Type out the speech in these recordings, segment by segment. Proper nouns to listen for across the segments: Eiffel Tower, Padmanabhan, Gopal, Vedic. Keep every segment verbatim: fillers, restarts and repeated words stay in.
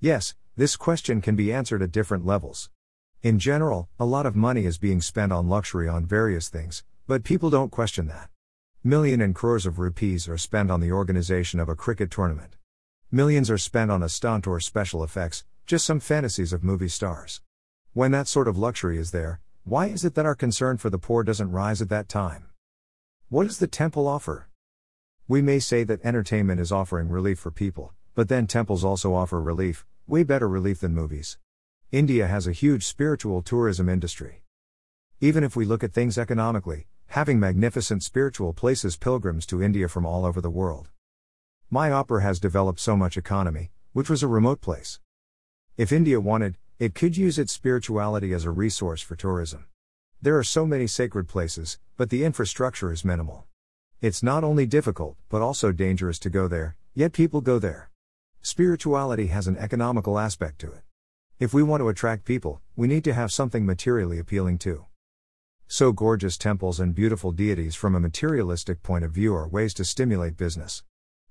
Yes, this question can be answered at different levels. In general, a lot of money is being spent on luxury on various things, but people don't question that. Millions and crores of rupees are spent on the organization of a cricket tournament. Millions are spent on a stunt or special effects, just some fantasies of movie stars. When that sort of luxury is there, why is it that our concern for the poor doesn't rise at that time? What does the temple offer? We may say that entertainment is offering relief for people, but then temples also offer relief, way better relief than movies. India has a huge spiritual tourism industry. Even if we look at things economically, having magnificent spiritual places pilgrims to India from all over the world. My opera has developed so much economy, which was a remote place. If India wanted, it could use its spirituality as a resource for tourism. There are so many sacred places, but the infrastructure is minimal. It's not only difficult, but also dangerous to go there, yet people go there. Spirituality has an economical aspect to it. If we want to attract people, we need to have something materially appealing too. So gorgeous temples and beautiful deities from a materialistic point of view are ways to stimulate business.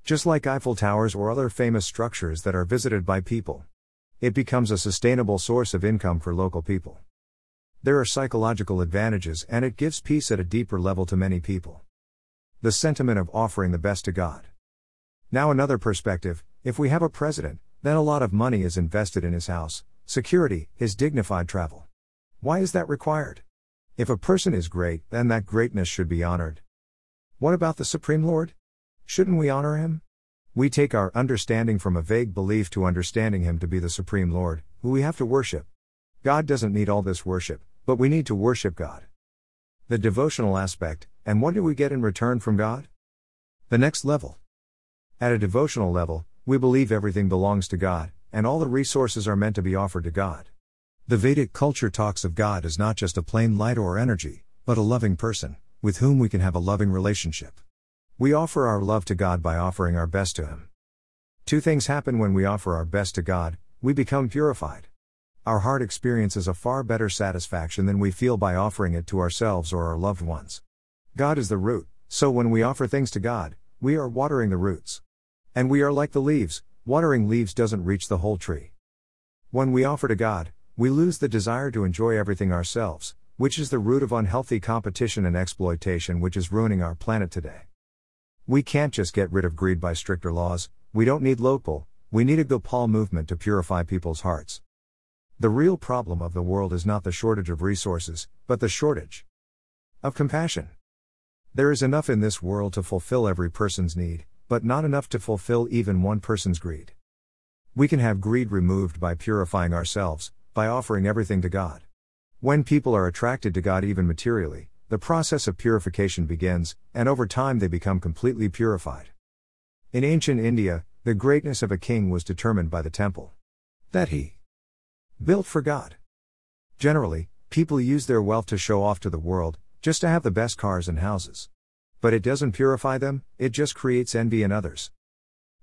Just like Eiffel Towers or other famous structures that are visited by people. It becomes a sustainable source of income for local people. There are psychological advantages and it gives peace at a deeper level to many people. The sentiment of offering the best to God. Now another perspective, if we have a president, then a lot of money is invested in his house, security, his dignified travel. Why is that required? If a person is great, then that greatness should be honored. What about the Supreme Lord? Shouldn't we honor him? We take our understanding from a vague belief to understanding him to be the Supreme Lord, who we have to worship. God doesn't need all this worship, but we need to worship God. The devotional aspect, and what do we get in return from God? The next level. At a devotional level, we believe everything belongs to God, and all the resources are meant to be offered to God. The Vedic culture talks of God as not just a plain light or energy, but a loving person, with whom we can have a loving relationship. We offer our love to God by offering our best to Him. Two things happen when we offer our best to God, we become purified. Our heart experiences a far better satisfaction than we feel by offering it to ourselves or our loved ones. God is the root, so when we offer things to God, we are watering the roots. And we are like the leaves, watering leaves doesn't reach the whole tree. When we offer to God, we lose the desire to enjoy everything ourselves, which is the root of unhealthy competition and exploitation which is ruining our planet today. We can't just get rid of greed by stricter laws, we don't need local, we need a Gopal movement to purify people's hearts. The real problem of the world is not the shortage of resources, but the shortage of compassion. There is enough in this world to fulfill every person's need, but not enough to fulfill even one person's greed. We can have greed removed by purifying ourselves, by offering everything to God. When people are attracted to God even materially, the process of purification begins, and over time they become completely purified. In ancient India, the greatness of a king was determined by the temple that he built for God. Generally, people use their wealth to show off to the world, just to have the best cars and houses. But it doesn't purify them, it just creates envy in others.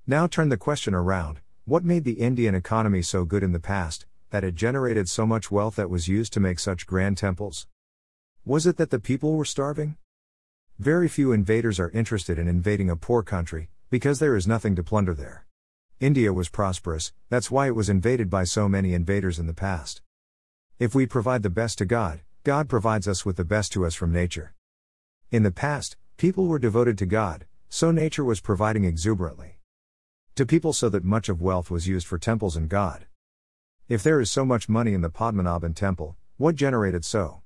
Now turn the question around, what made the Indian economy so good in the past, that it generated so much wealth that was used to make such grand temples? Was it that the people were starving? Very few invaders are interested in invading a poor country, because there is nothing to plunder there. India was prosperous, that's why it was invaded by so many invaders in the past. If we provide the best to God, God provides us with the best to us from nature. In the past, people were devoted to God, so nature was providing exuberantly to people so that much of wealth was used for temples and God. If there is so much money in the Padmanabhan temple, what generated so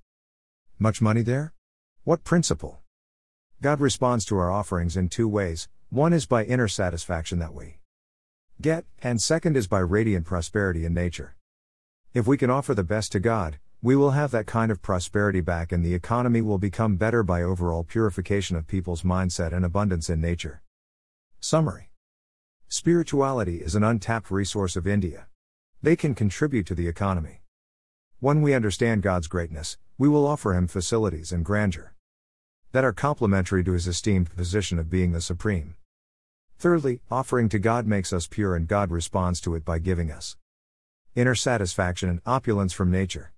much money there? What principle? God responds to our offerings in two ways, one is by inner satisfaction that we get, and second is by radiant prosperity in nature. If we can offer the best to God, we will have that kind of prosperity back and the economy will become better by overall purification of people's mindset and abundance in nature. Summary. Spirituality is an untapped resource of India. They can contribute to the economy. When we understand God's greatness, we will offer Him facilities and grandeur that are complementary to His esteemed position of being the Supreme. Thirdly, offering to God makes us pure and God responds to it by giving us inner satisfaction and opulence from nature.